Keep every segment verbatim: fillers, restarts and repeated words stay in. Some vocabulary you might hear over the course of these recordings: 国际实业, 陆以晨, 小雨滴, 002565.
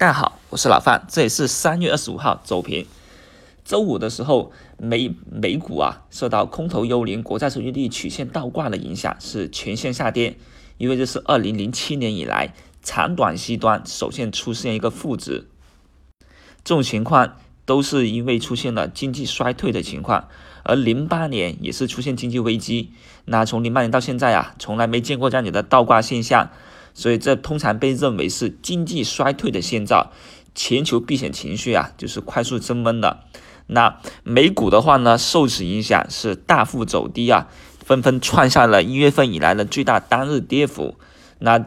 大家好，我是老范，这里是三月二十五号周评。周五的时候，美美股啊受到空头幽灵国债收益率曲线倒挂的影响，是全线下跌。因为这是二零零七年以来长短期端首先出现一个负值，这种情况都是因为出现了经济衰退的情况，而零八年也是出现经济危机。那从零八年到现在啊，从来没见过这样的倒挂现象。所以这通常被认为是经济衰退的先兆，全球避险情绪啊就是快速增温了。那美股的话呢，受此影响是大幅走低啊，纷纷创下了一月份以来的最大单日跌幅。那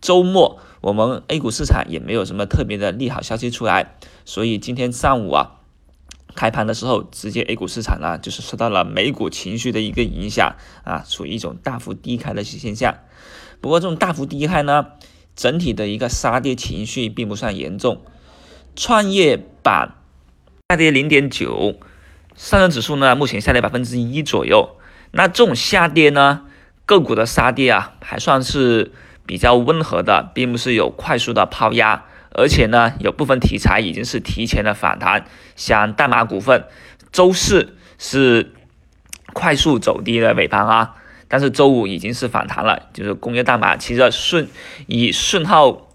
周末我们 A 股市场也没有什么特别的利好消息出来，所以今天上午啊开盘的时候，直接 A 股市场呢、啊、就是受到了美股情绪的一个影响啊，处于一种大幅低开的现象。不过这种大幅低开呢，整体的一个杀跌情绪并不算严重。创业板下跌 零点九， 上证指数呢目前下跌 百分之一 左右。那这种下跌呢，个股的杀跌啊还算是比较温和的，并不是有快速的抛压。而且呢，有部分题材已经是提前的反弹，像代码股份周四是快速走低的尾盘啊，但是周五已经是反弹了，就是工业代码其实顺以顺浩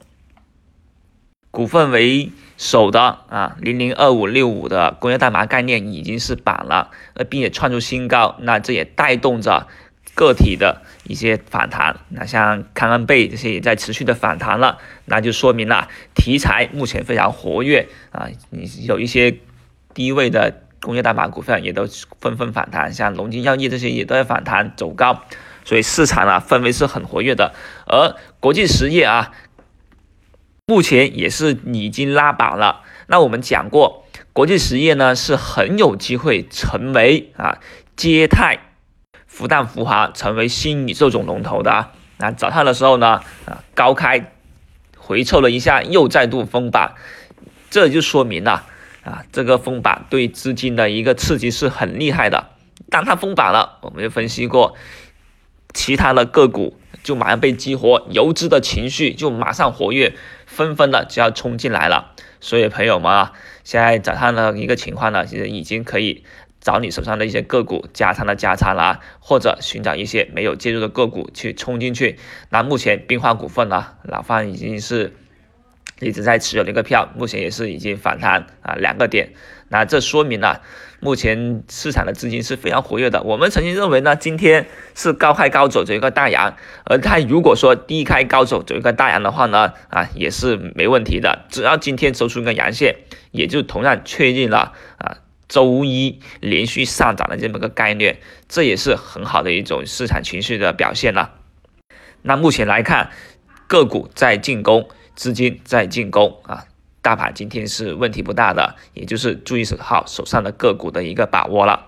股份为首的啊零零二五六五的工业代码概念已经是板了，并且创出新高，那这也带动着个体的一些反弹。那像康恩贝这些也在持续的反弹了，那就说明了题材目前非常活跃啊，你有一些低位的工业代码股份也都纷纷反弹，像龙金药业这些也都在反弹走高，所以市场啊氛围是很活跃的。而国际实业啊目前也是已经拉板了。那我们讲过，国际实业呢是很有机会成为啊接泰复旦福华成为新宇宙总龙头的啊。那早上的时候呢啊高开回撤了一下，又再度封板，这就说明了啊这个封板对资金的一个刺激是很厉害的。当它封板了，我们就分析过，其他的个股就马上被激活，游资的情绪就马上活跃，纷纷的就要冲进来了。所以朋友们啊，现在早上的一个情况呢，其实已经可以找你手上的一些个股加仓的加仓了啊，或者寻找一些没有介入的个股去冲进去。那目前冰化股份呢、啊，老范已经是一直在持有的一个票，目前也是已经反弹啊两个点。那这说明了目前市场的资金是非常活跃的。我们曾经认为呢，今天是高开高走走一个大阳，而它如果说低开高走走一个大阳的话呢，啊也是没问题的，只要今天走出一个阳线，也就同样确认了啊。周一连续上涨的这么个概念，这也是很好的一种市场情绪的表现了。那目前来看，个股在进攻，资金在进攻啊，大盘今天是问题不大的，也就是注意好手上的个股的一个把握了。